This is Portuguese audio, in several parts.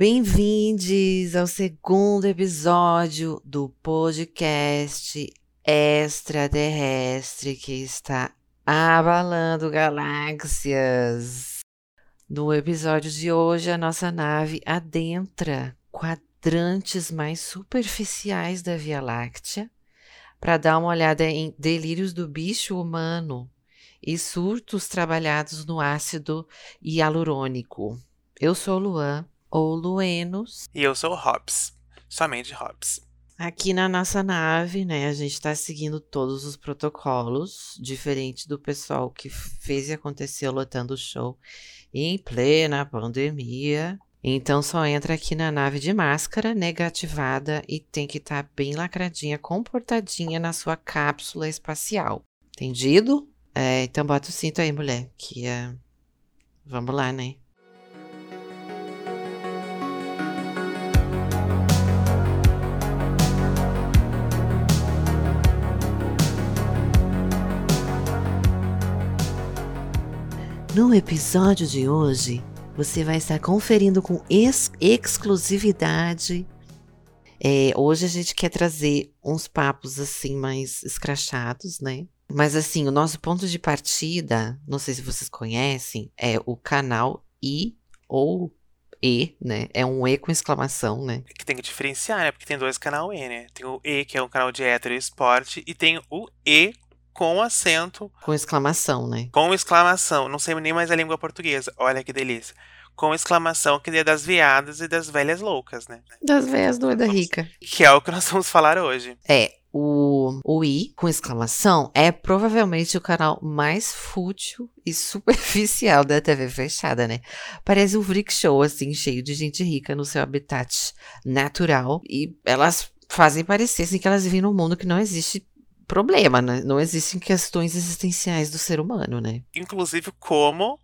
Bem-vindos ao segundo episódio do podcast extraterrestre que está abalando galáxias. No episódio de hoje, a nossa nave adentra quadrantes mais superficiais da Via Láctea para dar uma olhada em delírios do bicho humano e surtos trabalhados no ácido hialurônico. Eu sou Luan, ou Luenus. E eu sou Hobbs, somente Hobbs. Aqui na nossa nave, né, a gente tá seguindo todos os protocolos, diferente do pessoal que fez e aconteceu lotando o show em plena pandemia. Então só entra aqui na nave de máscara, negativada, e tem que estar bem lacradinha, comportadinha na sua cápsula espacial. Entendido? É, então bota o cinto aí, mulher, que vamos lá, né? No episódio de hoje, você vai estar conferindo com exclusividade. Hoje a gente quer trazer uns papos assim mais escrachados, né? Mas assim, o nosso ponto de partida, não sei se vocês conhecem, é o canal I ou E, né? É um E com exclamação, né? Que tem que diferenciar, né? Porque tem dois canal E, né? Tem o E, que é um canal de hétero e esporte, e tem o E com acento. Com exclamação, né? Com exclamação. Não sei nem mais a língua portuguesa. Olha que delícia. Com exclamação, que é das viadas e das velhas loucas, né? Das velhas doida rica. Que é o que nós vamos falar hoje. É. O I, com exclamação, é provavelmente o canal mais fútil e superficial da TV fechada, né? Parece um freak show, assim, cheio de gente rica no seu habitat natural. E elas fazem parecer, assim, que elas vivem num mundo que não existe problema, né? Não existem questões existenciais do ser humano, né? Inclusive, como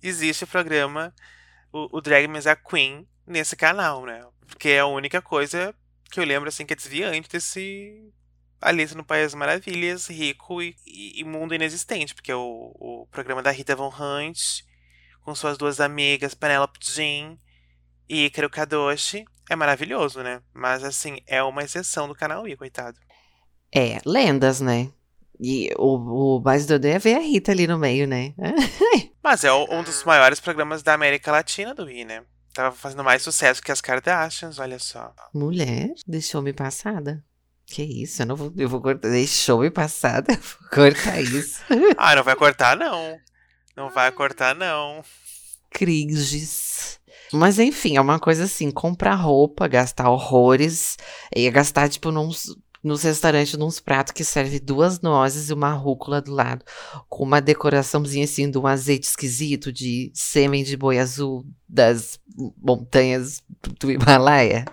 existe o programa, o Drag Me As a Queen, nesse canal, né? Porque é a única coisa que eu lembro, assim, que é desviante desse Alice no País das Maravilhas, rico e mundo inexistente, porque o programa da Rita Von Hunt, com suas duas amigas, Penelope Jean e Icaro Kadoshi, é maravilhoso, né? Mas, assim, é uma exceção do canal I, coitado. É, lendas, né? E o mais doido é ver a Rita ali no meio, né? Mas é um dos maiores programas da América Latina do I, né? Tava fazendo mais sucesso que as Kardashians, olha só. Mulher, deixou-me passada. Que isso, eu vou cortar, deixou-me passada, vou cortar isso. Ah, não vai cortar não, não vai cortar não. Cringes. Mas enfim, é uma coisa assim, comprar roupa, gastar horrores, ia gastar tipo nos restaurantes, nos pratos que serve duas nozes e uma rúcula do lado, com uma decoraçãozinha assim de um azeite esquisito, de sêmen de boi azul das montanhas do Himalaia.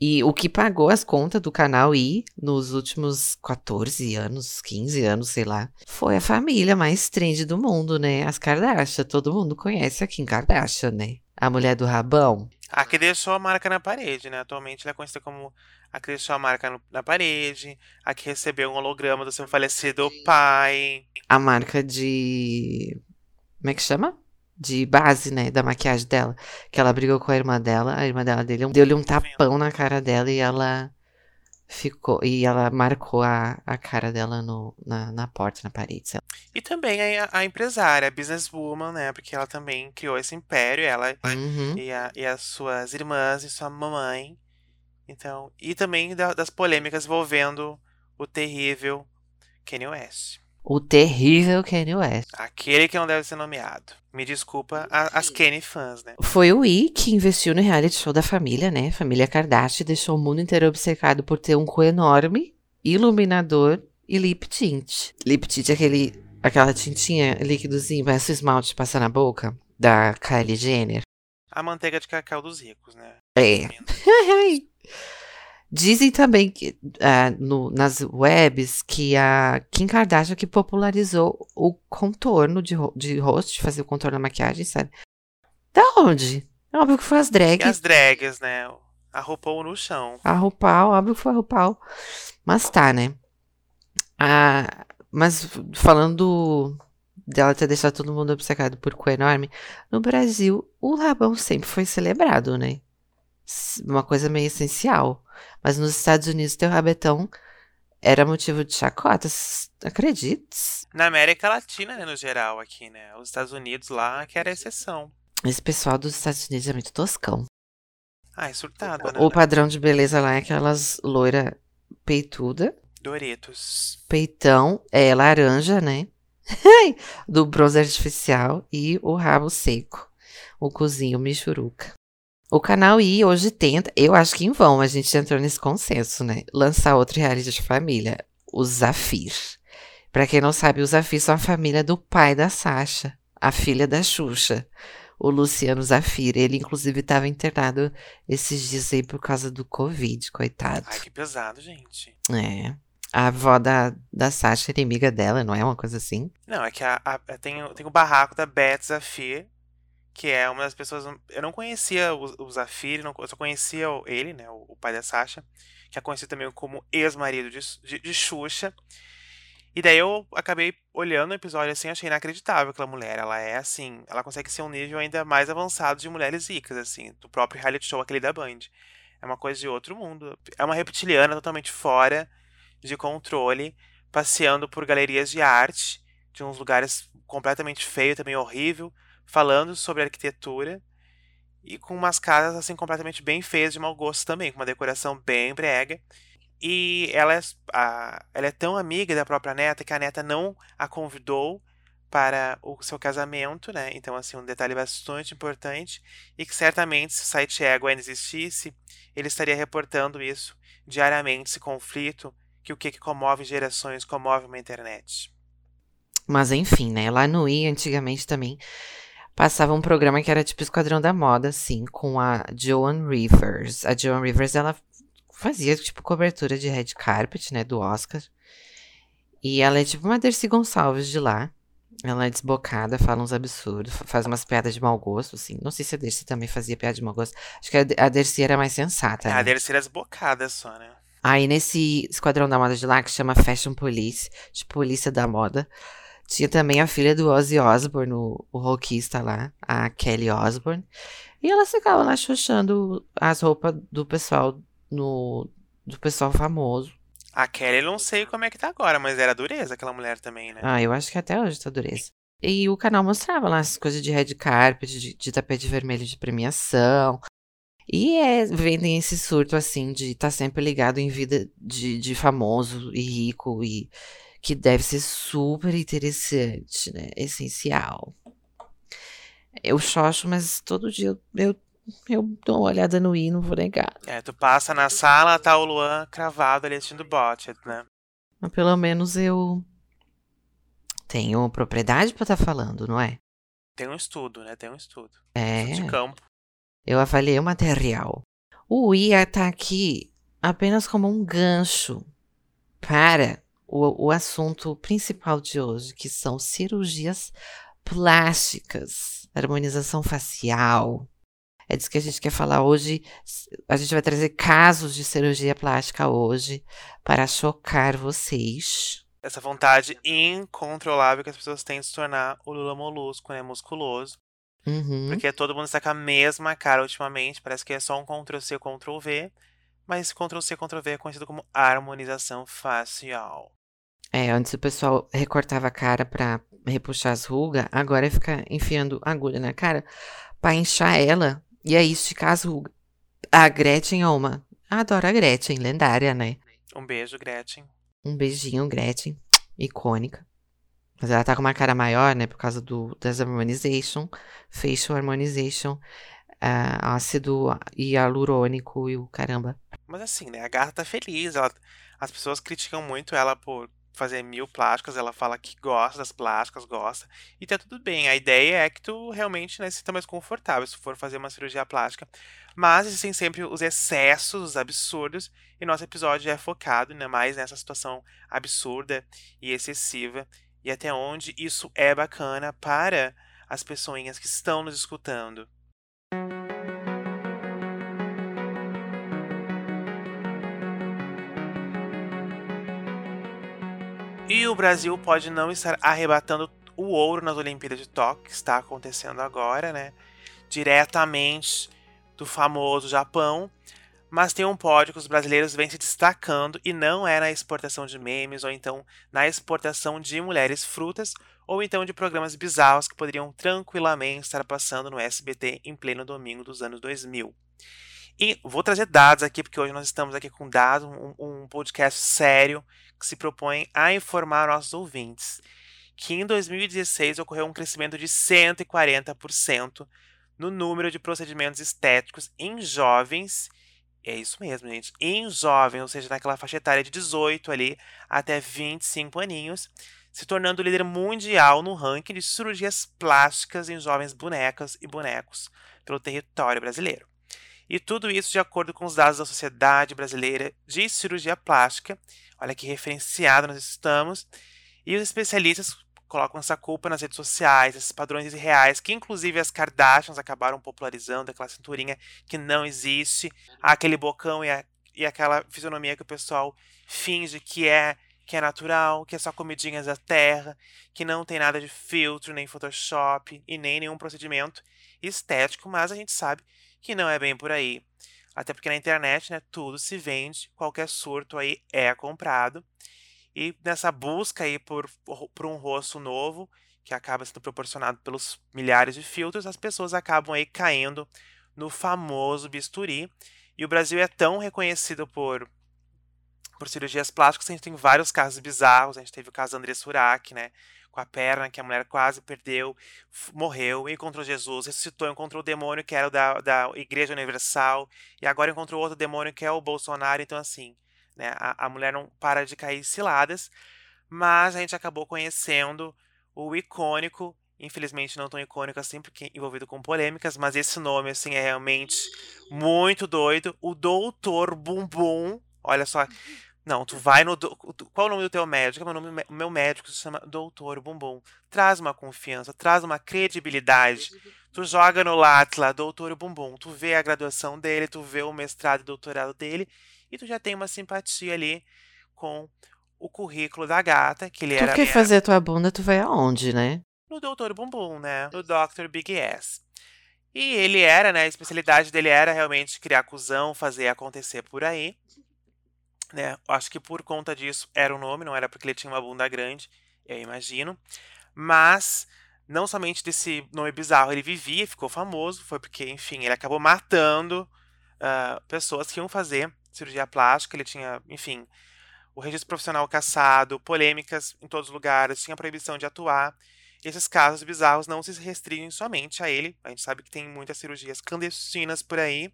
E o que pagou as contas do canal I nos últimos 14 anos, 15 anos, sei lá, foi a família mais trend do mundo, né? As Kardashian, todo mundo conhece a Kim Kardashian, né? A mulher do rabão. A que deixou a marca na parede, né? Atualmente ela é conhecida como a que deixou a marca na parede, a que recebeu um holograma do seu falecido pai. A marca de... como é que chama? De base, né, da maquiagem dela, que ela brigou com a irmã dela deu-lhe um tapão na cara dela e ela ficou, e ela marcou a cara dela na porta, na parede. Sei lá. E também a empresária, a businesswoman, né, porque ela também criou esse império, ela e as suas irmãs e sua mamãe, então, e também das polêmicas envolvendo o terrível Kanye West. O terrível Kanye West. Aquele que não deve ser nomeado. Me desculpa as Kanye fãs, né? Foi o I que investiu no reality show da família, né? Família Kardashian deixou o mundo inteiro obcecado por ter um cu enorme, iluminador e lip tint. Lip tint é aquela tintinha líquidozinho, parece esmalte de passar na boca, da Kylie Jenner. A manteiga de cacau dos ricos, né? É. Dizem também que, nas webs, que a Kim Kardashian que popularizou o contorno de rosto, de fazer o contorno da maquiagem, sabe? Da onde? Óbvio que foi as drags. E as drags, né? A RuPaul no chão. A RuPaul, óbvio que foi a RuPaul. Mas tá, né? Mas falando dela ter deixado todo mundo obcecado por cu enorme, no Brasil, o rabão sempre foi celebrado, né? uma coisa meio essencial. Mas nos Estados Unidos, ter o rabetão era motivo de chacotas, acredites? Na América Latina, né, no geral, aqui, né? Os Estados Unidos lá que era a exceção. Esse pessoal dos Estados Unidos é muito toscão. Ah, é surtado, né? O padrão de beleza lá é aquelas loira peituda. Doritos. Peitão, é laranja, né? Do bronze artificial e o rabo seco. O cozinho michuruca. O canal I hoje tenta, eu acho que em vão, a gente entrou nesse consenso, né? Lançar outro reality de família, o Zafir. Pra quem não sabe, o Zafir são a família do pai da Sasha, a filha da Xuxa, o Luciano Zafir. Ele, inclusive, estava internado esses dias aí por causa do Covid, coitado. Ai, que pesado, gente. É. A avó da Sasha é inimiga dela, não é uma coisa assim? Não, é que tem o barraco da Beth Zafir, que é uma das pessoas... Eu não conhecia o Zafir, eu só conhecia ele, né, o pai da Sasha, que é conhecido também como ex-marido de Xuxa. E daí eu acabei olhando o episódio assim, achei inacreditável aquela mulher. Ela é assim, ela consegue ser um nível ainda mais avançado de mulheres ricas, assim, do próprio reality show, aquele da Band. É uma coisa de outro mundo. É uma reptiliana totalmente fora de controle, passeando por galerias de arte, de uns lugares completamente feios, também horrível, falando sobre arquitetura, e com umas casas assim completamente bem feias, de mau gosto também, com uma decoração bem brega. E ela é tão amiga da própria neta que a neta não a convidou para o seu casamento, né? Então, assim, um detalhe bastante importante, e que certamente, se o site Ego ainda existisse, ele estaria reportando isso diariamente, esse conflito, que o que comove gerações, comove uma internet. Mas enfim, né, lá no I, antigamente também, passava um programa que era tipo Esquadrão da Moda, assim, com a Joan Rivers. A Joan Rivers, ela fazia tipo cobertura de red carpet, né, do Oscar. E ela é tipo uma Dercy Gonçalves de lá. Ela é desbocada, fala uns absurdos, faz umas piadas de mau gosto, assim. Não sei se a Dercy também fazia piada de mau gosto. Acho que a Dercy era mais sensata, né? A Dercy era desbocada só, né? Aí nesse Esquadrão da Moda de lá, que chama Fashion Police, tipo Polícia da Moda, tinha também a filha do Ozzy Osbourne, o rockista lá, a Kelly Osbourne. E elas ficavam lá xoxando as roupas do pessoal famoso. A Kelly, não sei como é que tá agora, mas era dureza aquela mulher também, né? Ah, eu acho que até hoje tá dureza. E o canal mostrava lá as coisas de red carpet, de tapete vermelho de premiação. E vendem esse surto, assim, de estar sempre ligado em vida de famoso e rico, e que deve ser super interessante, né? Essencial. Eu xoxo, mas todo dia eu dou uma olhada no I, não vou negar. É, tu passa na sala, tá o Luan cravado ali assistindo Botched, né? Mas pelo menos eu tenho propriedade pra estar falando, não é? Tem um estudo, né? Tem um estudo. É. Estudo de campo. Eu avaliei o material. O IA tá aqui apenas como um gancho para o assunto principal de hoje, que são cirurgias plásticas, harmonização facial. É disso que a gente quer falar hoje. A gente vai trazer casos de cirurgia plástica hoje para chocar vocês. Essa vontade incontrolável que as pessoas têm de se tornar o Lula Molusco, né? Musculoso. Uhum. Porque todo mundo está com a mesma cara ultimamente. Parece que é só um Ctrl-C, Ctrl-V. Mas Ctrl-C, Ctrl-V é conhecido como harmonização facial. É, antes o pessoal recortava a cara para repuxar as rugas. Agora fica enfiando agulha na cara para inchar ela. E aí esticar as rugas. A Gretchen é uma. Adoro a Gretchen, lendária, né? Um beijo, Gretchen. Um beijinho, Gretchen. Icônica. Mas ela tá com uma cara maior, né? Por causa do desharmonization, facial harmonization, ácido hialurônico e o caramba. Mas assim, né? A gata tá feliz. As pessoas criticam muito ela por fazer mil plásticas. Ela fala que gosta das plásticas, gosta. E tá tudo bem. A ideia é que tu realmente, né, se sinta mais confortável se for fazer uma cirurgia plástica. Mas existem sempre os excessos, os absurdos. E nosso episódio é focado, né, mais nessa situação absurda e excessiva. E até onde isso é bacana para as pessoinhas que estão nos escutando. E o Brasil pode não estar arrebatando o ouro nas Olimpíadas de Tóquio, que está acontecendo agora, né? Diretamente do famoso Japão, mas tem um pódio que os brasileiros vêm se destacando e não é na exportação de memes ou então na exportação de mulheres frutas ou então de programas bizarros que poderiam tranquilamente estar passando no SBT em pleno domingo dos anos 2000. E vou trazer dados aqui, porque hoje nós estamos aqui com dados, um podcast sério que se propõe a informar nossos ouvintes que em 2016 ocorreu um crescimento de 140% no número de procedimentos estéticos em jovens, é isso mesmo, gente, em jovens, ou seja, naquela faixa etária de 18 ali até 25 aninhos, se tornando o líder mundial no ranking de cirurgias plásticas em jovens bonecas e bonecos pelo território brasileiro. E tudo isso de acordo com os dados da Sociedade Brasileira de Cirurgia Plástica, olha que referenciado nós estamos, e os especialistas colocam essa culpa nas redes sociais, esses padrões irreais, que inclusive as Kardashians acabaram popularizando, aquela cinturinha que não existe, aquele bocão e aquela fisionomia que o pessoal finge que é natural, que é só comidinhas da terra, que não tem nada de filtro, nem Photoshop e nem nenhum procedimento estético, mas a gente sabe que não é bem por aí. Até porque na internet, né, tudo se vende, qualquer surto aí é comprado. E nessa busca aí por um rosto novo, que acaba sendo proporcionado pelos milhares de filtros, as pessoas acabam aí caindo no famoso bisturi. E o Brasil é tão reconhecido por cirurgias plásticas, a gente tem vários casos bizarros. A gente teve o caso da Andressa Urach, né, com a perna, que a mulher quase perdeu, morreu, encontrou Jesus, ressuscitou, encontrou o demônio, que era o da Igreja Universal, e agora encontrou outro demônio, que é o Bolsonaro. Então, assim, né, a mulher não para de cair ciladas, mas a gente acabou conhecendo o icônico, infelizmente não tão icônico assim, porque envolvido com polêmicas, mas esse nome assim é realmente muito doido, o Doutor Bumbum. Olha só, não, tu vai no... Qual é o nome do teu médico? O meu médico se chama Doutor Bumbum. Traz uma confiança, traz uma credibilidade. Tu joga no lápis lá, Doutor Bumbum, tu vê a graduação dele, tu vê o mestrado e doutorado dele, e tu já tem uma simpatia ali com o currículo da gata, que ele era... Tu quer fazer a tua bunda, tu vai aonde, né? No Doutor Bumbum, né? No Dr. Big Ass. E ele era, né? A especialidade dele era realmente criar cuzão, fazer acontecer por aí, né? Acho que por conta disso era o nome, não era porque ele tinha uma bunda grande, eu imagino. Mas... não somente desse nome bizarro ele vivia, ficou famoso, foi porque, enfim, ele acabou matando pessoas que iam fazer cirurgia plástica. Ele tinha, enfim, o registro profissional cassado, polêmicas em todos os lugares, tinha proibição de atuar. E esses casos bizarros não se restringem somente a ele, a gente sabe que tem muitas cirurgias clandestinas por aí.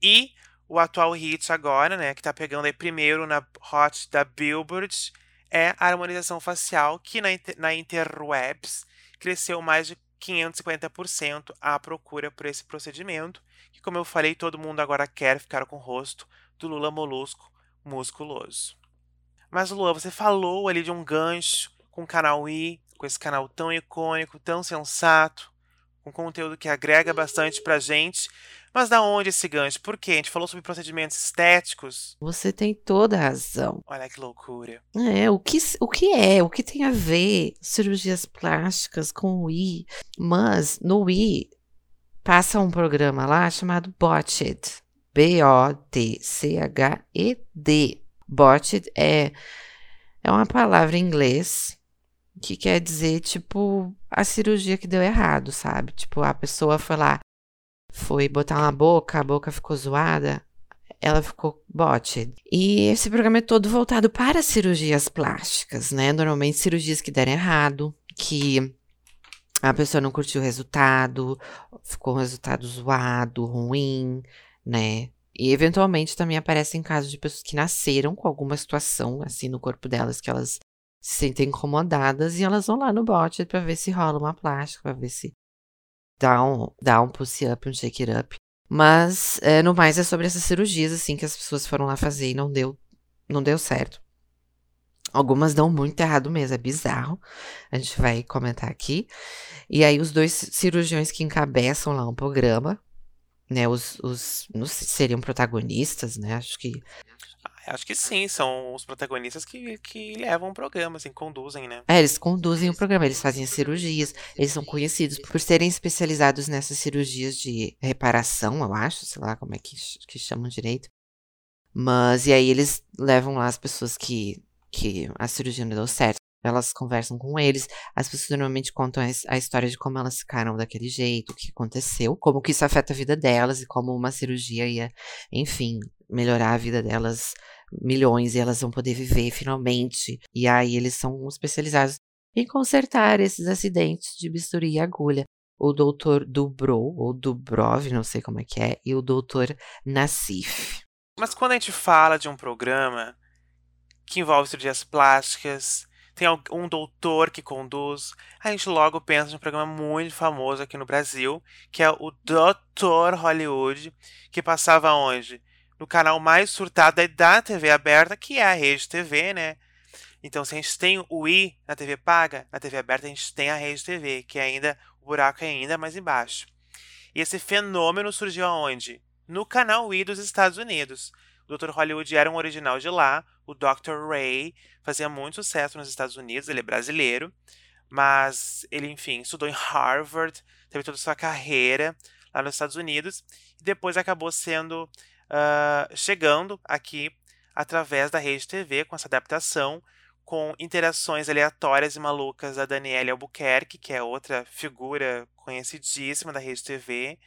E o atual hit agora, né, que tá pegando aí primeiro na Hot da Billboard, é a harmonização facial, que na interwebs cresceu mais de 550% a procura por esse procedimento, que, como eu falei, todo mundo agora quer ficar com o rosto do Lula Molusco musculoso. Mas, Lula, você falou ali de um gancho com o canal I, com esse canal tão icônico, tão sensato, com conteúdo que agrega bastante pra gente, mas da onde esse gancho? Por quê? A gente falou sobre procedimentos estéticos. Você tem toda a razão. Olha que loucura. É, o que tem a ver cirurgias plásticas com o I? Mas no I passa um programa lá chamado Botched. B-O-T-C-H-E-D. Botched é uma palavra em inglês que quer dizer, tipo, a cirurgia que deu errado, sabe? Tipo, a pessoa foi lá, foi botar uma boca, a boca ficou zoada, ela ficou botched. E esse programa é todo voltado para cirurgias plásticas, né? Normalmente cirurgias que deram errado, que a pessoa não curtiu o resultado, ficou um resultado zoado, ruim, né? E eventualmente também aparecem casos de pessoas que nasceram com alguma situação, assim, no corpo delas, que elas se sentem incomodadas e elas vão lá no bot pra ver se rola uma plástica, pra ver se dá um push-up, um shake-it-up. Mas, no mais, é sobre essas cirurgias, assim, que as pessoas foram lá fazer e não deu certo. Algumas dão muito errado mesmo, é bizarro. A gente vai comentar aqui. E aí, os dois cirurgiões que encabeçam lá um programa, né, não sei, seriam protagonistas, né, acho que... Acho que sim, são os protagonistas que levam o programa, assim, conduzem, né? É, eles conduzem o programa, eles fazem as cirurgias, eles são conhecidos por serem especializados nessas cirurgias de reparação, eu acho, sei lá como é que chamam direito. Mas, e aí eles levam lá as pessoas que a cirurgia não deu certo, elas conversam com eles, as pessoas normalmente contam a história de como elas ficaram daquele jeito, o que aconteceu, como que isso afeta a vida delas e como uma cirurgia ia, enfim, melhorar a vida delas milhões e elas vão poder viver finalmente. E aí eles são especializados em consertar esses acidentes de bisturi e agulha. O doutor Dubrov, ou Dubrov, não sei como é que é, e o doutor Nassif. Mas quando a gente fala de um programa que envolve cirurgias plásticas, tem um doutor que conduz, a gente logo pensa em um programa muito famoso aqui no Brasil, que é o Doutor Hollywood, que passava onde? No canal mais surtado da TV aberta, que é a Rede TV, né? Então, se a gente tem o I na TV paga, na TV aberta a gente tem a Rede TV, que ainda, o buraco é ainda mais embaixo. E esse fenômeno surgiu aonde? No canal I dos Estados Unidos. O Dr. Hollywood era um original de lá, o Dr. Ray fazia muito sucesso nos Estados Unidos, ele é brasileiro, mas ele, enfim, estudou em Harvard, teve toda a sua carreira lá nos Estados Unidos, e depois acabou sendo... chegando aqui através da Rede TV com essa adaptação, com interações aleatórias e malucas da Daniela Albuquerque, que é outra figura conhecidíssima da Rede TV,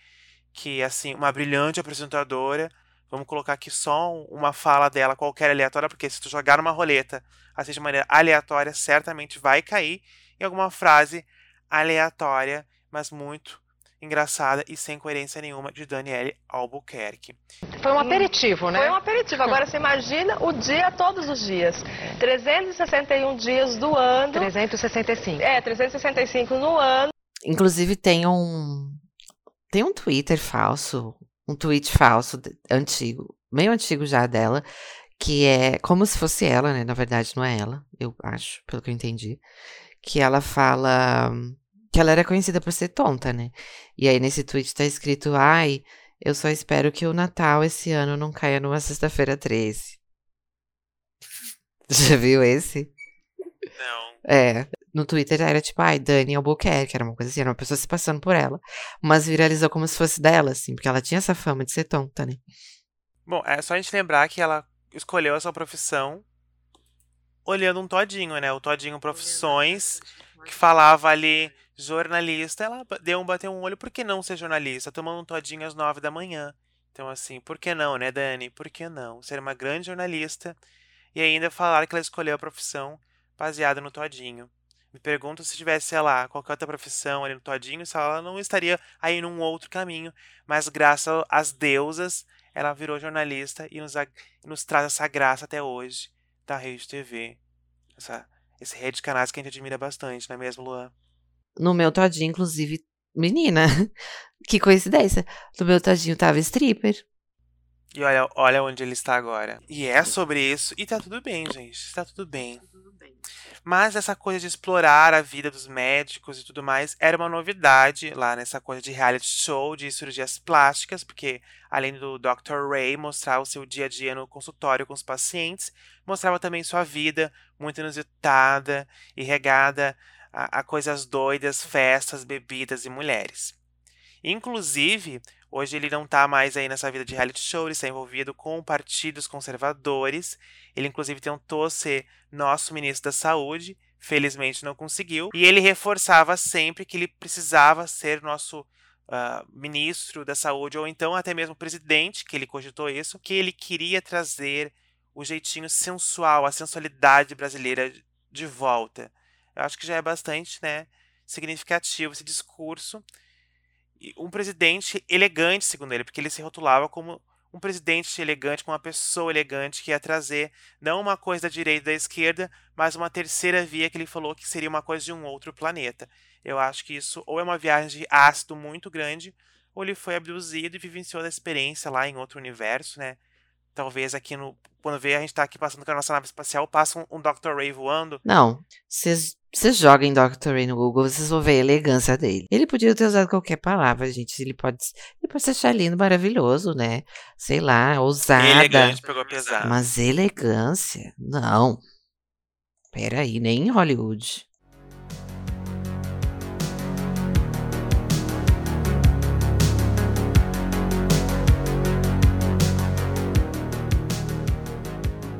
que assim, uma brilhante apresentadora. Vamos colocar aqui só uma fala dela qualquer aleatória, porque se tu jogar numa roleta assim de maneira aleatória, certamente vai cair em alguma frase aleatória, mas muito engraçada e sem coerência nenhuma, de Daniela Albuquerque. Foi um aperitivo, né? Foi um aperitivo. Agora você imagina o dia todos os dias. 361 dias do ano. 365. 365 no ano. Inclusive tem um Twitter falso, um tweet falso, antigo, meio antigo já dela, que é como se fosse ela, né? Na verdade não é ela, eu acho, pelo que eu entendi. Que ela fala... que ela era conhecida por ser tonta, né? E aí nesse tweet tá escrito: ai, eu só espero que o Natal esse ano não caia numa sexta-feira 13. Já viu esse? Não. É. No Twitter era tipo, ai, Dani Albuquerque, era uma coisa assim, era uma pessoa se passando por ela. Mas viralizou como se fosse dela, assim, porque ela tinha essa fama de ser tonta, né? Bom, é só a gente lembrar que ela escolheu essa profissão olhando um todinho, né? O todinho Profissões, que falava ali... jornalista, ela bateu um olho, por que não ser jornalista? Tomando um todinho às 9 da manhã. Então assim, por que não, né, Dani? Por que não? Ser uma grande jornalista e ainda falar que ela escolheu a profissão baseada no todinho. Me pergunto se tivesse, sei lá, qualquer outra profissão ali no todinho, se ela não estaria aí num outro caminho, mas graças às deusas, ela virou jornalista e nos traz essa graça até hoje da Rede TV. Esse rede de canais que a gente admira bastante, não é mesmo, Luan? No meu todinho, inclusive, menina, que coincidência, no meu todinho tava stripper. E olha onde ele está agora. E é sobre isso, e tá tudo bem, gente, tá tudo bem. Tá tudo bem. Mas essa coisa de explorar a vida dos médicos e tudo mais, era uma novidade lá nessa coisa de reality show, de cirurgias plásticas, porque além do Dr. Ray mostrar o seu dia a dia no consultório com os pacientes, mostrava também sua vida muito inusitada e regada a coisas doidas, festas, bebidas e mulheres. Inclusive, hoje ele não tá mais aí nessa vida de reality show, ele está envolvido com partidos conservadores, ele inclusive tentou ser nosso ministro da saúde, felizmente não conseguiu, e ele reforçava sempre que ele precisava ser nosso ministro da saúde, ou então até mesmo presidente, que ele cogitou isso, que ele queria trazer o jeitinho sensual, a sensualidade brasileira de volta. Eu acho que já é bastante, né, significativo esse discurso. Um presidente elegante, segundo ele, porque ele se rotulava como um presidente elegante, como uma pessoa elegante que ia trazer não uma coisa da direita e da esquerda, mas uma terceira via que ele falou que seria uma coisa de um outro planeta. Eu acho que isso ou é uma viagem de ácido muito grande, ou ele foi abduzido e vivenciou a experiência lá em outro universo, né? Talvez aqui no... Quando vê, a gente tá aqui passando com a nossa nave espacial, passa um Dr. Ray voando. Não, vocês Vocês joguem Dr. Ray no Google, vocês vão ver a elegância dele. Ele podia ter usado qualquer palavra, gente. Ele pode ser chalino, maravilhoso, né? Sei lá, ousada. Elegante, pegou pesado. Mas elegância? Não. Peraí, nem em Hollywood.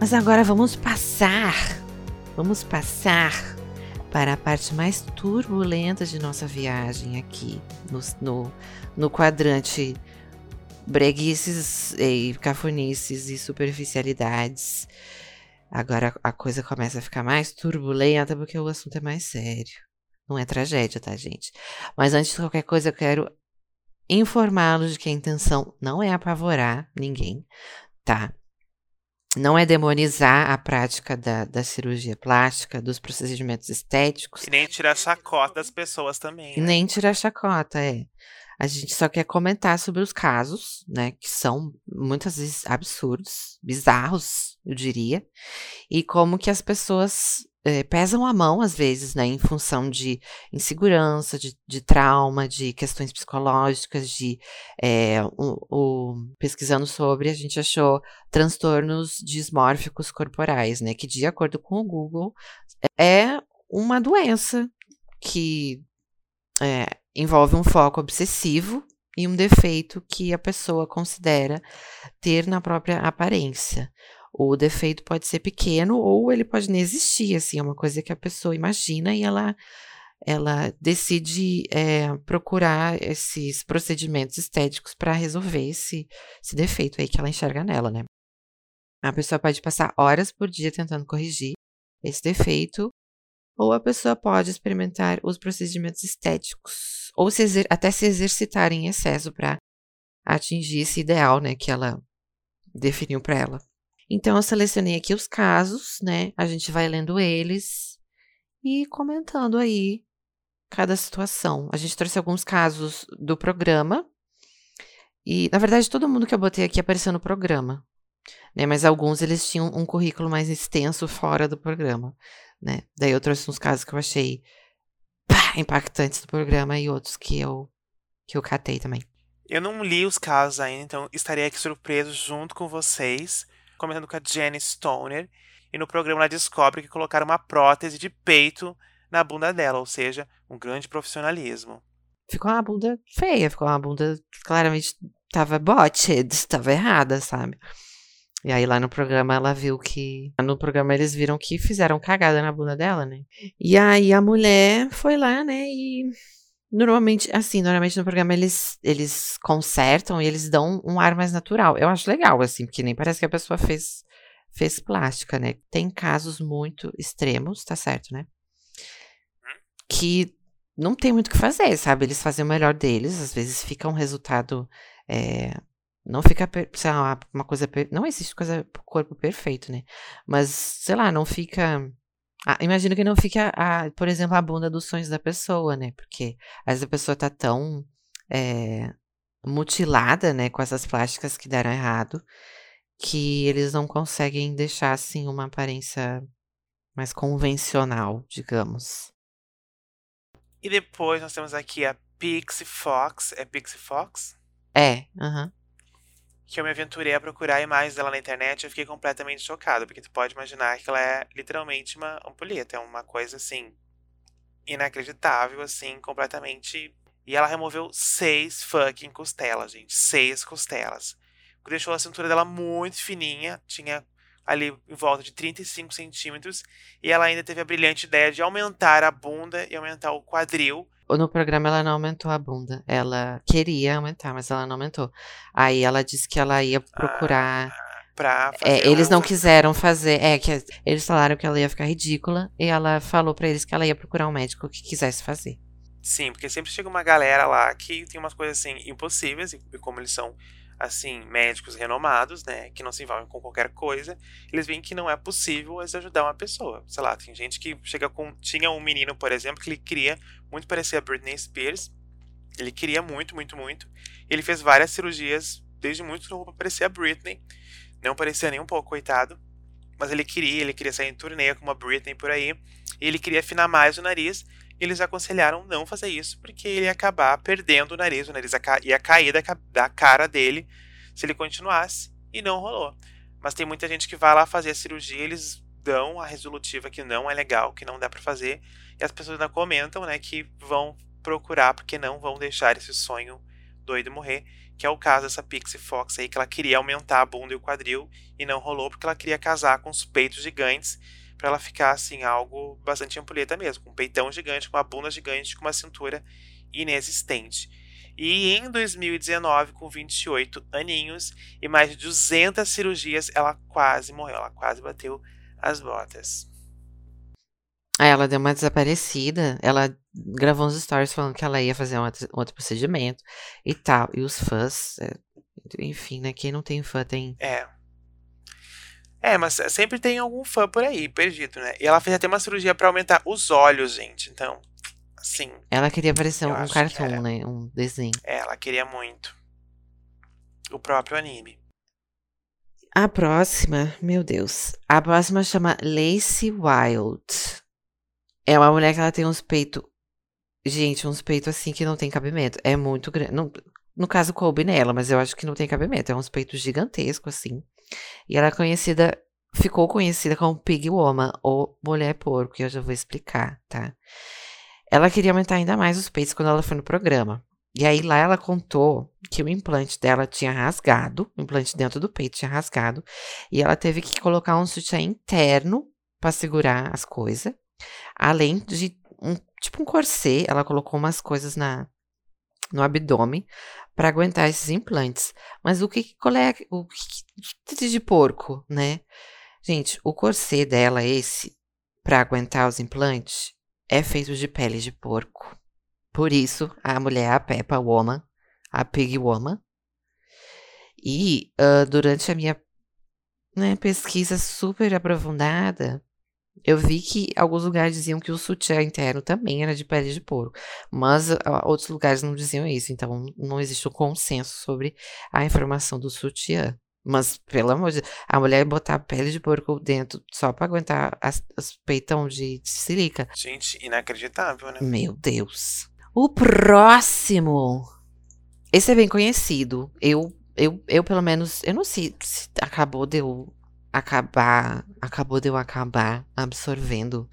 Mas agora vamos passar para a parte mais turbulenta de nossa viagem aqui, no quadrante breguices e cafonices e superficialidades. Agora a coisa começa a ficar mais turbulenta porque o assunto é mais sério. Não é tragédia, tá, gente? Mas antes de qualquer coisa, eu quero informá-los de que a intenção não é apavorar ninguém, tá? Não é demonizar a prática da cirurgia plástica, dos procedimentos estéticos. E nem tirar a chacota das pessoas também, né? Nem tirar a chacota, é. A gente só quer comentar sobre os casos, né? Que são muitas vezes absurdos, bizarros, eu diria. E como que as pessoas pesam a mão, às vezes, né? Em função de insegurança, de trauma, de questões psicológicas, pesquisando sobre, a gente achou transtornos dismórficos corporais, né? Que, de acordo com o Google, é uma doença que envolve um foco obsessivo e um defeito que a pessoa considera ter na própria aparência. O defeito pode ser pequeno ou ele pode não existir, assim, é uma coisa que a pessoa imagina e ela decide procurar esses procedimentos estéticos para resolver esse defeito aí que ela enxerga nela, né? A pessoa pode passar horas por dia tentando corrigir esse defeito, ou a pessoa pode experimentar os procedimentos estéticos, ou até se exercitar em excesso para atingir esse ideal, né, que ela definiu para ela. Então, eu selecionei aqui os casos, né? A gente vai lendo eles e comentando aí cada situação. A gente trouxe alguns casos do programa. E, na verdade, todo mundo que eu botei aqui apareceu no programa, né? Mas alguns, eles tinham um currículo mais extenso fora do programa, né? Daí eu trouxe uns casos que eu achei impactantes do programa e outros que eu catei também. Eu não li os casos ainda, então estarei aqui surpreso junto com vocês, comentando com a Jenny Stoner, e no programa ela descobre que colocaram uma prótese de peito na bunda dela, ou seja, um grande profissionalismo. Ficou uma bunda feia, ficou uma bunda que claramente estava botched, estava errada, sabe? E aí lá no programa ela viu que... No programa eles viram que fizeram cagada na bunda dela, né? E aí a mulher foi lá, né, e... Normalmente no programa eles consertam e eles dão um ar mais natural. Eu acho legal, assim, porque nem parece que a pessoa fez plástica, né? Tem casos muito extremos, tá certo, né? Que não tem muito o que fazer, sabe? Eles fazem o melhor deles, às vezes fica um resultado... não fica, sei lá, uma coisa... Não existe coisa corpo perfeito, né? Mas, sei lá, não fica... Ah, imagino que não fique, por exemplo, a bunda dos sonhos da pessoa, né? Porque às vezes a pessoa tá tão mutilada, né? Com essas plásticas que deram errado, que eles não conseguem deixar, assim, uma aparência mais convencional, digamos. E depois nós temos aqui a Pixie Fox. É Pixie Fox? É, aham. Uhum. Que eu me aventurei a procurar imagens dela na internet e eu fiquei completamente chocado, porque tu pode imaginar que ela é literalmente uma ampulheta, é uma coisa, assim, inacreditável, assim, completamente... E ela removeu 6 fucking costelas, gente, 6 costelas. O que deixou a cintura dela muito fininha, tinha ali em volta de 35 centímetros, e ela ainda teve a brilhante ideia de aumentar a bunda e aumentar o quadril. No programa ela não aumentou a bunda, ela queria aumentar, mas ela não aumentou. Aí ela disse que ela ia procurar, pra fazer eles não quiseram fazer, que eles falaram que ela ia ficar ridícula, e ela falou pra eles que ela ia procurar um médico que quisesse fazer. Sim, porque sempre chega uma galera lá que tem umas coisas assim, impossíveis, e como eles são, assim, médicos renomados, né, que não se envolvem com qualquer coisa, eles veem que não é possível ajudar uma pessoa. Sei lá, tem gente que chega com... Tinha um menino, por exemplo, que ele queria muito parecer a Britney Spears. Ele queria muito, muito, muito. Ele fez várias cirurgias desde muito novo pra parecer a Britney. Não parecia nem um pouco, coitado. mas ele queria sair em turnê com uma Britney por aí, e ele queria afinar mais o nariz, e eles aconselharam não fazer isso, porque ele ia acabar perdendo o nariz ia cair da cara dele se ele continuasse, e não rolou. Mas tem muita gente que vai lá fazer a cirurgia, eles dão a resolutiva que não é legal, que não dá pra fazer, e as pessoas ainda comentam, né, que vão procurar, porque não vão deixar esse sonho doido morrer, que é o caso dessa Pixie Fox aí, que ela queria aumentar a bunda e o quadril, e não rolou, porque ela queria casar com os peitos gigantes, pra ela ficar, assim, algo bastante ampulheta mesmo, com um peitão gigante, com uma bunda gigante, com uma cintura inexistente. E em 2019, com 28 aninhos e mais de 200 cirurgias, ela quase morreu, ela quase bateu as botas. Aí ela deu uma desaparecida, ela gravou uns stories falando que ela ia fazer um outro procedimento e tal. E os fãs, enfim, né, quem não tem fã tem... É, mas sempre tem algum fã por aí, perdido, né? E ela fez até uma cirurgia pra aumentar os olhos, gente, então, assim... Ela queria aparecer um cartoon, né, um desenho. É, ela queria muito. O próprio anime. A próxima, meu Deus, a próxima chama Lacey Wild. É uma mulher que ela tem uns peitos, gente, uns peitos assim que não tem cabimento. É muito grande, no caso coube nela, mas eu acho que não tem cabimento. É uns peitos gigantescos assim. E ela é conhecida, ficou conhecida como Pig Woman ou Mulher Porco, e eu já vou explicar, tá? Ela queria aumentar ainda mais os peitos quando ela foi no programa. E aí lá ela contou que o implante dela tinha rasgado, o implante dentro do peito tinha rasgado, e ela teve que colocar um sutiã interno pra segurar as coisas, além de um corset, ela colocou umas coisas no abdômen pra aguentar esses implantes. Mas o que de porco, né? Gente, o corset dela, esse, pra aguentar os implantes, é feito de pele de porco. Por isso, a mulher é a Peppa Woman, a Pig Woman. E durante a minha, né, pesquisa super aprofundada, eu vi que alguns lugares diziam que o sutiã interno também era de pele de porco. Mas outros lugares não diziam isso, então não existe um consenso sobre a informação do sutiã. Mas, pelo amor de Deus, a mulher botar pele de porco dentro só pra aguentar os peitão de sirica. Gente, inacreditável, né? Meu Deus. O próximo, esse é bem conhecido, eu pelo menos, eu não sei se acabou de eu acabar absorvendo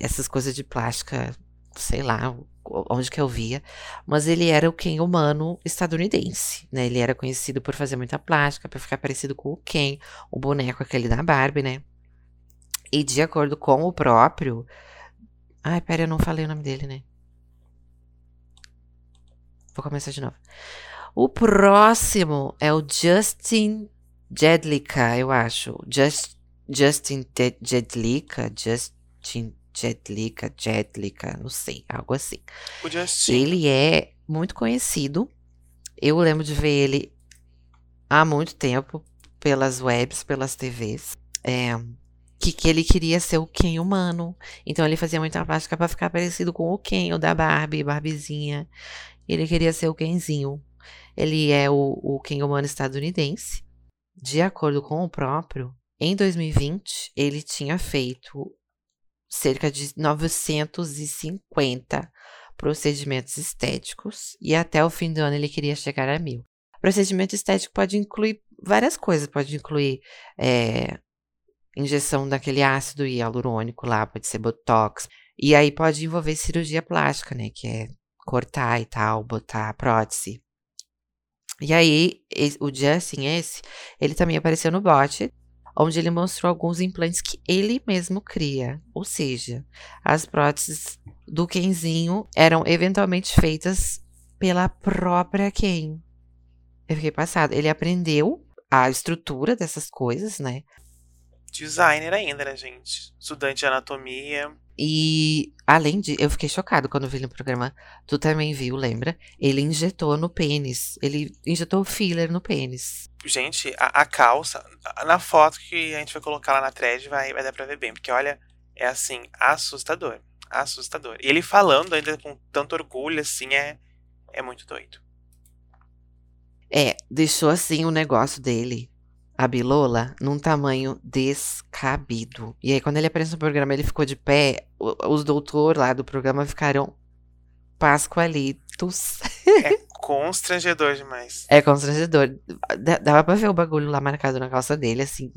essas coisas de plástica, sei lá, onde que eu via, mas ele era o Ken humano estadunidense, né, ele era conhecido por fazer muita plástica, pra ficar parecido com o Ken, o boneco aquele da Barbie, né, e de acordo com o próprio, ai, pera, eu não falei o nome dele, né. Vou começar de novo. O próximo é o Justin Jedlicka, eu acho. Justin Jedlicka, não sei, algo assim. O Justin. Ele é muito conhecido. Eu lembro de ver ele há muito tempo pelas webs, pelas TVs. Que ele queria ser o Ken humano. Então ele fazia muita plástica pra ficar parecido com o Ken, o da Barbie, Barbizinha. Ele queria ser o Kenzinho. Ele é o Ken humano estadunidense. De acordo com o próprio, em 2020, ele tinha feito cerca de 950 procedimentos estéticos. E até o fim do ano ele queria chegar a 1.000. Procedimento estético pode incluir várias coisas. Pode incluir injeção daquele ácido hialurônico lá, pode ser botox. E aí pode envolver cirurgia plástica, né, que é cortar e tal, botar prótese. E aí, o Justin, ele também apareceu no Botched, onde ele mostrou alguns implantes que ele mesmo cria. Ou seja, as próteses do Kenzinho eram eventualmente feitas pela própria Ken. Eu fiquei passada. Ele aprendeu a estrutura dessas coisas, né? Designer ainda, né, gente? Estudante de anatomia. E, além de... Eu fiquei chocado quando vi no programa. Tu também viu, lembra? Ele injetou no pênis. Ele injetou filler no pênis. Gente, a calça... Na foto que a gente vai colocar lá na thread vai dar pra ver bem. Porque, olha, é assim, assustador. Assustador. E ele falando ainda com tanto orgulho, assim, é muito doido. Deixou assim o negócio dele. a Bilola num tamanho descabido. E aí, quando ele apareceu no programa, ele ficou de pé. Os doutores lá do programa ficaram pasqualitos. É constrangedor demais. É constrangedor. Dava pra ver o bagulho lá marcado na calça dele, assim.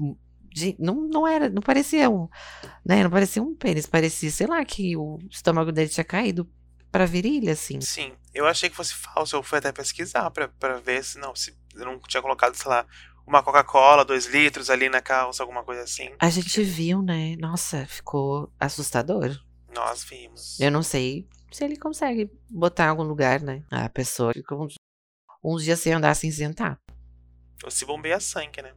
Não parecia um, né? Não parecia um pênis, parecia, sei lá, que o estômago dele tinha caído pra virilha, assim. Sim, eu achei que fosse falso, eu fui até pesquisar pra ver se não tinha colocado, sei lá, uma Coca-Cola, 2 litros ali na calça, alguma coisa assim. A gente viu, né? Nossa, ficou assustador. Nós vimos. Eu não sei se ele consegue botar em algum lugar, né? A pessoa ficou uns dias sem andar, sem sentar. Ou se bombeia sangue, né?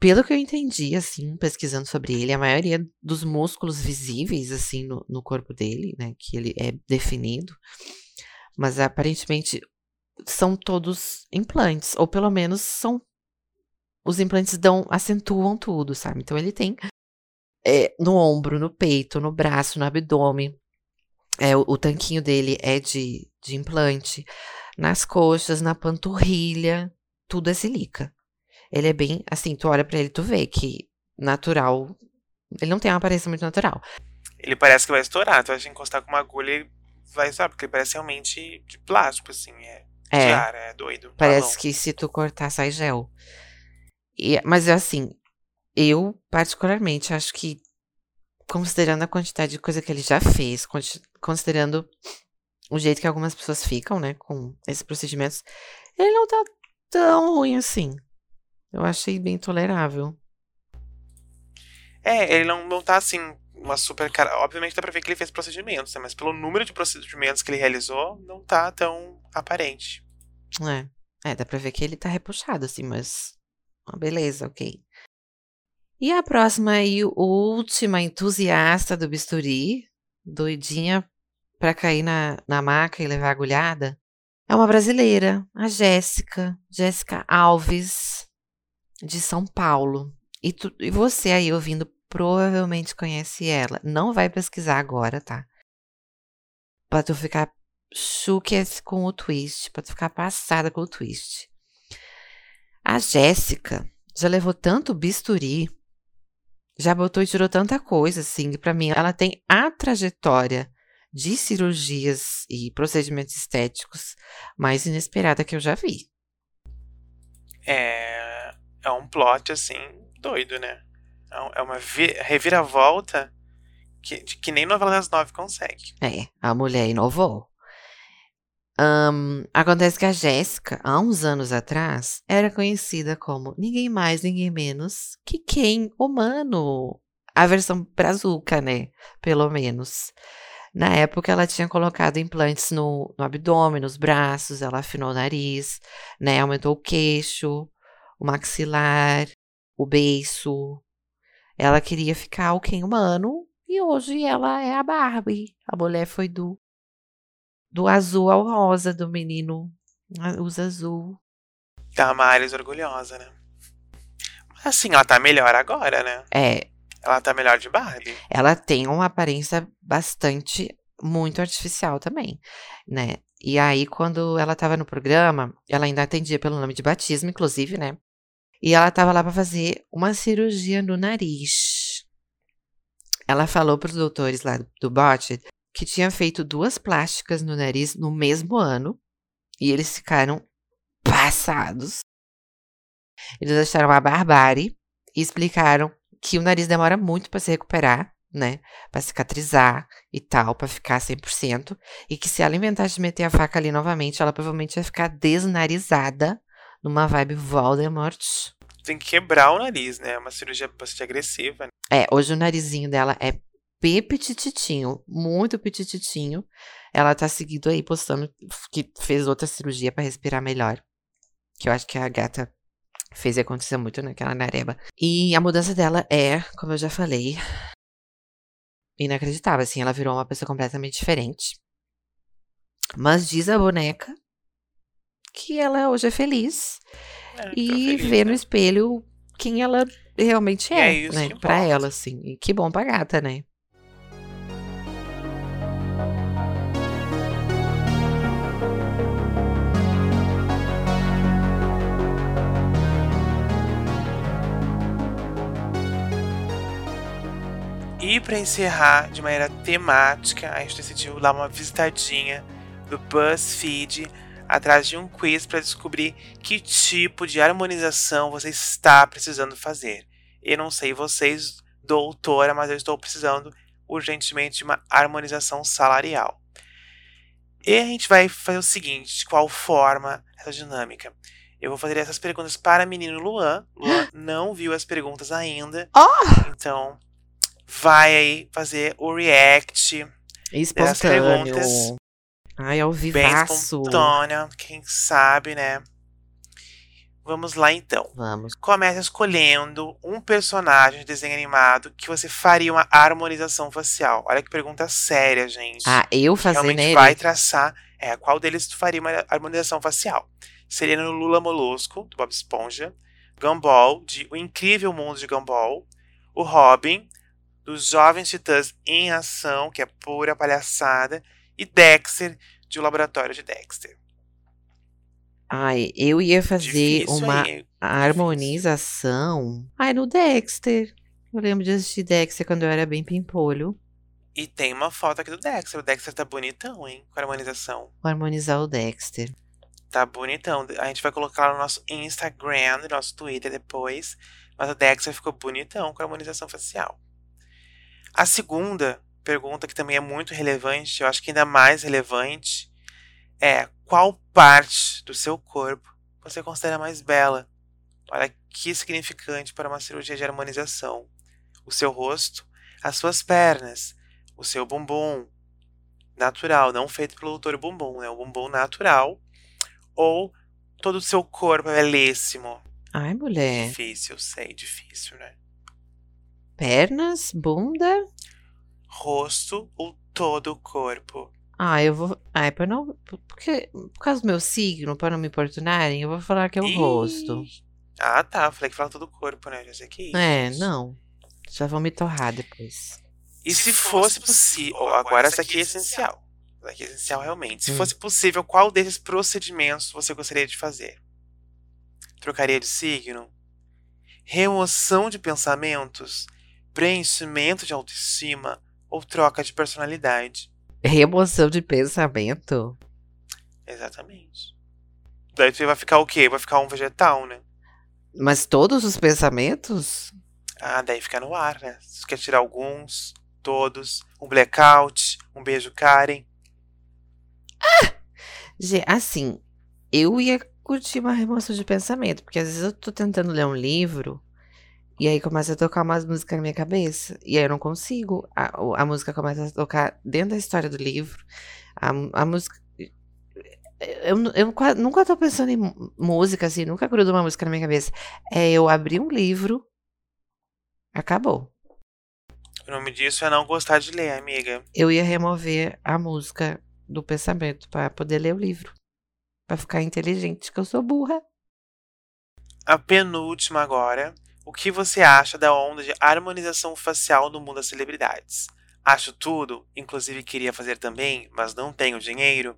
Pelo que eu entendi, assim, pesquisando sobre ele, a maioria dos músculos visíveis, assim, no corpo dele, né, que ele é definido, mas aparentemente são todos implantes, ou pelo menos são, os implantes acentuam tudo, sabe? Então ele tem no ombro, no peito, no braço, no abdômen, o tanquinho dele é de implante, nas coxas, na panturrilha, tudo é silica. Ele é bem, assim, tu olha pra ele, tu vê que natural, ele não tem uma aparência muito natural. Ele parece que vai estourar, tu vai encostar com uma agulha e vai estourar, porque ele parece realmente de plástico, assim, de ar, é doido. Parece que se tu cortar, sai gel. Mas, assim, eu particularmente acho que, considerando a quantidade de coisa que ele já fez, considerando o jeito que algumas pessoas ficam, né, com esses procedimentos, ele não tá tão ruim assim. Eu achei bem tolerável. Ele não tá assim, uma super cara. Obviamente dá pra ver que ele fez procedimentos, né? Mas pelo número de procedimentos que ele realizou, não tá tão aparente. Dá pra ver que ele tá repuxado, assim, mas... beleza, ok. E a próxima e última entusiasta do bisturi, doidinha pra cair na maca e levar agulhada, é uma brasileira, a Jéssica Alves, de São Paulo. E você aí ouvindo provavelmente conhece ela. Não vai pesquisar agora, tá? Pra tu ficar chuques com o twist. Pra tu ficar passada com o twist. A Jéssica já levou tanto bisturi. Já botou e tirou tanta coisa, assim. Que pra mim, ela tem a trajetória de cirurgias e procedimentos estéticos mais inesperada que eu já vi. É um plot, assim, doido, né? É uma reviravolta que nem novela das 9 consegue. A mulher inovou. Acontece que a Jéssica, há uns anos atrás, era conhecida como ninguém mais, ninguém menos que quem? Humano. A versão brazuca, né? Pelo menos. Na época, ela tinha colocado implantes no abdômen, nos braços, ela afinou o nariz, né? Aumentou o queixo, o maxilar, o beiço. Ela queria ficar o quem humano e hoje ela é a Barbie. A mulher foi do azul ao rosa, do menino usa azul. Tá a Maris orgulhosa, né? Mas assim, ela tá melhor agora, né? Ela tá melhor de Barbie. Ela tem uma aparência muito artificial também, né? E aí, quando ela tava no programa, ela ainda atendia pelo nome de batismo, inclusive, né? E ela tava lá pra fazer uma cirurgia no nariz. Ela falou pros doutores lá do Botched que tinha feito 2 plásticas no nariz no mesmo ano. E eles ficaram passados. Eles acharam uma barbárie e explicaram que o nariz demora muito pra se recuperar, né? Pra cicatrizar e tal, pra ficar 100%. E que se ela inventasse de meter a faca ali novamente, ela provavelmente ia ficar desnarizada numa vibe Voldemort. Tem que quebrar o nariz, né? É uma cirurgia bastante agressiva. Né? Hoje o narizinho dela é petititinho, muito petititinho. Ela tá seguindo aí, postando que fez outra cirurgia pra respirar melhor. Que eu acho que a gata fez acontecer muito naquela nareba. E a mudança dela é, como eu já falei, inacreditável, assim, ela virou uma pessoa completamente diferente. Mas diz a boneca que ela hoje é feliz e vê no espelho quem ela realmente é, né? Pra ela, assim. E que bom pra gata, né? E pra encerrar, de maneira temática, a gente decidiu dar uma visitadinha do BuzzFeed atrás de um quiz para descobrir que tipo de harmonização você está precisando fazer. Eu não sei vocês, doutora, mas eu estou precisando urgentemente de uma harmonização salarial. E a gente vai fazer o seguinte, de qual forma essa dinâmica? Eu vou fazer essas perguntas para o menino Luan. Luan não viu as perguntas ainda, então vai aí fazer o react das perguntas. Ai, ao vivaço. Bem espontânea, quem sabe, né? Vamos lá, então. Vamos. Comece escolhendo um personagem de desenho animado que você faria uma harmonização facial. Olha que pergunta séria, gente. Ah, eu fazer realmente nele? Vai traçar qual deles tu faria uma harmonização facial. Seria no Lula Molusco, do Bob Esponja. Gumball, de O Incrível Mundo de Gumball. O Robin, dos Jovens Titãs em Ação, que é pura palhaçada. E Dexter, de O Laboratório de Dexter. Ai, eu ia fazer difícil, uma harmonização. Ai, no Dexter. Eu lembro de assistir Dexter quando eu era bem pimpolho. E tem uma foto aqui do Dexter. O Dexter tá bonitão, hein? Com a harmonização. Vou harmonizar o Dexter. Tá bonitão. A gente vai colocar no nosso Instagram, no nosso Twitter depois. Mas o Dexter ficou bonitão com a harmonização facial. A segunda pergunta, que também é muito relevante, eu acho que ainda mais relevante, é qual parte do seu corpo você considera mais bela? Olha que significante para uma cirurgia de harmonização. O seu rosto, as suas pernas, o seu bumbum natural, não feito pelo Doutor Bumbum, né? O bumbum natural, ou todo o seu corpo é belíssimo. Ai, mulher. Difícil, sei, difícil, né? Pernas, bunda, rosto ou todo o corpo? Ah, eu vou... Ai, pra não... Porque, por causa do meu signo, pra não me importunarem, eu vou falar que é o rosto. Ah, tá. Falei que fala todo o corpo, né? Já sei que isso. É, não. Já vão me torrar depois. E se fosse possível... Agora essa aqui é essencial. Essa aqui é essencial, realmente. Se fosse possível, qual desses procedimentos você gostaria de fazer? Trocaria de signo? Remoção de pensamentos? Preenchimento de autoestima? Ou troca de personalidade? Remoção de pensamento? Exatamente. Daí você vai ficar o quê? Vai ficar um vegetal, né? Mas todos os pensamentos? Ah, daí fica no ar, né? Se você quer tirar alguns, todos, um blackout, um beijo Karen. Ah! Assim, eu ia curtir uma remoção de pensamento, porque às vezes eu tô tentando ler um livro... E aí começa a tocar umas músicas na minha cabeça. E aí eu não consigo. A música começa a tocar dentro da história do livro. A música... Eu nunca tô pensando em música, assim. Nunca grudo uma música na minha cabeça. É eu abrir um livro. Acabou. O nome disso é não gostar de ler, amiga. Eu ia remover a música do pensamento pra poder ler o livro. Pra ficar inteligente, que eu sou burra. A penúltima agora... O que você acha da onda de harmonização facial no mundo das celebridades? Acho tudo, inclusive queria fazer também, mas não tenho dinheiro.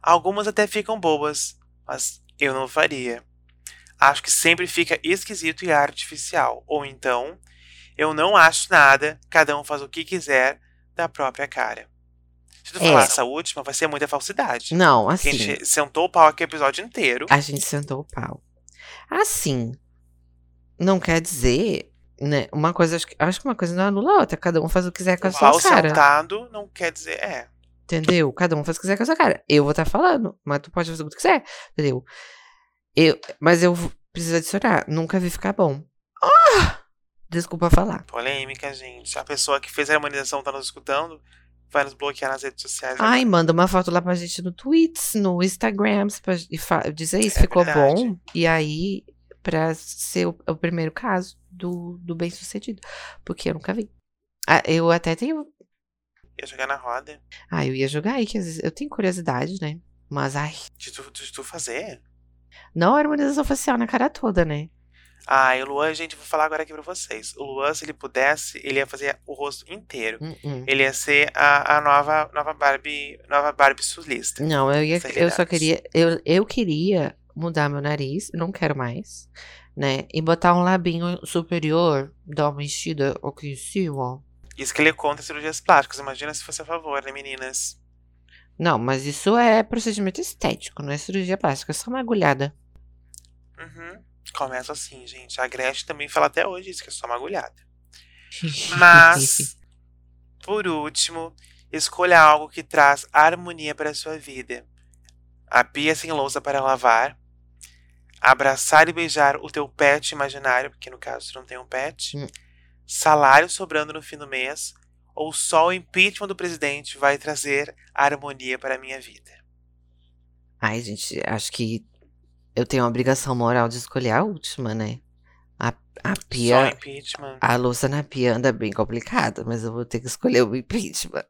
Algumas até ficam bobas, mas eu não faria. Acho que sempre fica esquisito e artificial. Ou então, eu não acho nada, cada um faz o que quiser da própria cara. Se tu falar essa última, vai ser muita falsidade. Não, assim... Porque a gente sentou o pau aqui o episódio inteiro. A gente sentou o pau. Assim... Não quer dizer, né? Uma coisa, acho que uma coisa não anula a outra. Cada um faz o que quiser com a sua cara. Sentado não quer dizer, Entendeu? Cada um faz o que quiser com a sua cara. Eu vou estar falando, mas tu pode fazer o que tu quiser, entendeu? Mas eu preciso adicionar. Nunca vi ficar bom. Desculpa falar. Polêmica, gente. A pessoa que fez a harmonização tá nos escutando, vai nos bloquear nas redes sociais. Ai, agora. Manda uma foto lá pra gente no Twitch, no Instagram, pra dizer isso, ficou verdade. Bom. E aí... Pra ser o primeiro caso do bem-sucedido. Porque eu nunca vi. Ah, eu até tenho... Ia jogar na roda. Ah, eu ia jogar aí, que às vezes eu tenho curiosidade, né? Mas, ai... De tu fazer? Não, a harmonização facial na cara toda, né? Ah, e o Luan, gente, vou falar agora aqui pra vocês. O Luan, se ele pudesse, ele ia fazer o rosto inteiro. Ele ia ser a nova Barbie sulista. Não, eu queria mudar meu nariz, não quero mais, né? E botar um labinho superior, dar uma enchida aqui em cima, Isso que ele é contra cirurgias plásticas. Imagina se fosse a favor, né, meninas? Não, mas isso é procedimento estético, não é cirurgia plástica, é só uma agulhada. Uhum. Começa assim, gente. A Gretchen também fala até hoje isso, que é só uma agulhada. Mas, por último, escolha algo que traz harmonia para a sua vida. A pia sem louça para lavar. Abraçar e beijar o teu pet imaginário, porque no caso tu não tem um pet. Salário sobrando no fim do mês. Ou só o impeachment do presidente vai trazer harmonia para a minha vida. Ai, gente, acho que eu tenho a obrigação moral de escolher a última, né? A pia... Só impeachment. A louça na pia anda bem complicada, mas eu vou ter que escolher o impeachment.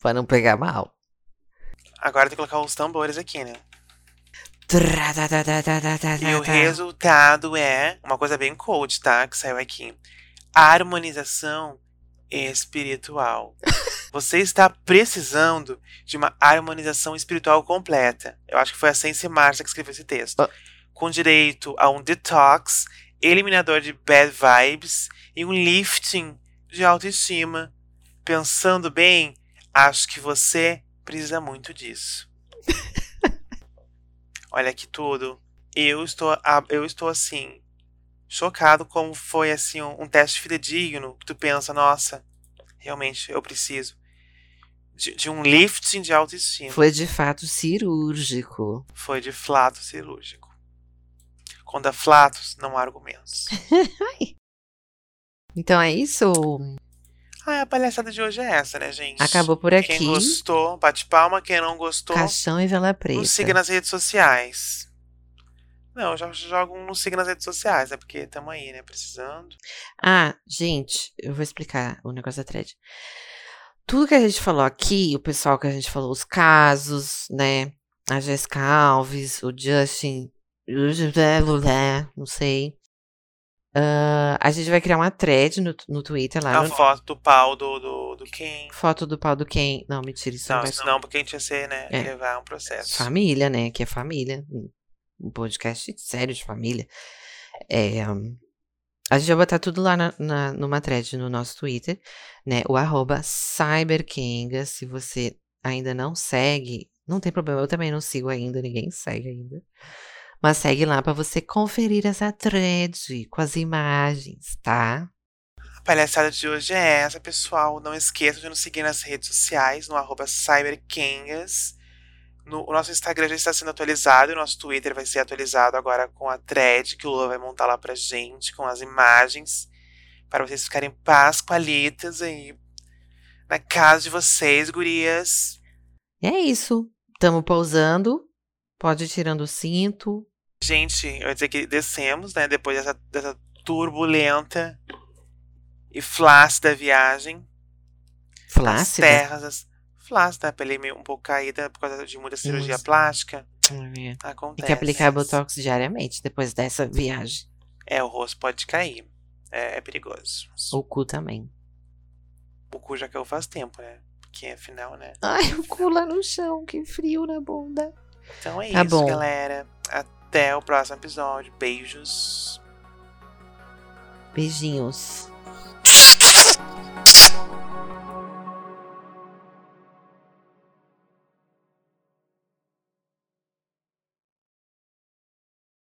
Para não pegar mal. Agora tem que colocar os tambores aqui, né? E o resultado é uma coisa bem coach, tá? Que saiu aqui. Harmonização espiritual. Você está precisando de uma harmonização espiritual completa. Eu acho que foi a Sense Marcia que escreveu esse texto. Com direito a um detox, eliminador de bad vibes e um lifting de autoestima. Pensando bem, acho que você precisa muito disso. Olha que tudo. Eu estou assim... chocado como foi, assim, um teste fidedigno, que tu pensa, nossa, realmente, eu preciso de um lifting de autoestima. Foi de fato cirúrgico. Foi de fato cirúrgico. Quando há flatos, não há argumentos. Então é isso? Ah, a palhaçada de hoje é essa, né, gente? Acabou por aqui. Quem gostou, bate palma. Quem não gostou, caixão e vela preta. Nos siga nas redes sociais. Não, já joga um siga nas redes sociais, né? Porque estamos aí, né? Precisando. Ah, gente, eu vou explicar o negócio da thread. Tudo que a gente falou aqui, o pessoal que a gente falou, os casos, né? A Jéssica Alves, o Justin... não sei. A gente vai criar uma thread no Twitter lá. A foto do pau do Ken. Foto do pau do Ken. Não, mentira, isso não vai... Não, porque a gente ia ser, né? É. Levar um processo. Família, né? Que é família. Um podcast sério de família. A gente vai botar tudo lá numa thread no nosso Twitter, né? O @CyberKengas. Se você ainda não segue, não tem problema, eu também não sigo ainda, ninguém segue ainda. Mas segue lá pra você conferir essa thread com as imagens, tá? A palhaçada de hoje é essa, pessoal. Não esqueça de nos seguir nas redes sociais, no @CyberKengas. O nosso Instagram já está sendo atualizado, o nosso Twitter vai ser atualizado agora com a thread que o Lula vai montar lá pra gente, com as imagens, para vocês ficarem pasqualitas aí na casa de vocês, gurias. E é isso. Tamo pousando. Pode ir tirando o cinto. Gente, eu ia dizer que descemos, né? Depois dessa turbulenta e flácida viagem. Flácida? Flácida, pelei meio um pouco caída por causa de muita cirurgia plástica. Acontece. Tem que aplicar botox diariamente depois dessa viagem. É, o rosto pode cair. É perigoso. O cu também. O cu já caiu faz tempo, né? Porque afinal, né? Ai, o cu lá no chão, que frio na bunda. Então é isso, galera. Até o próximo episódio. Beijos. Beijinhos.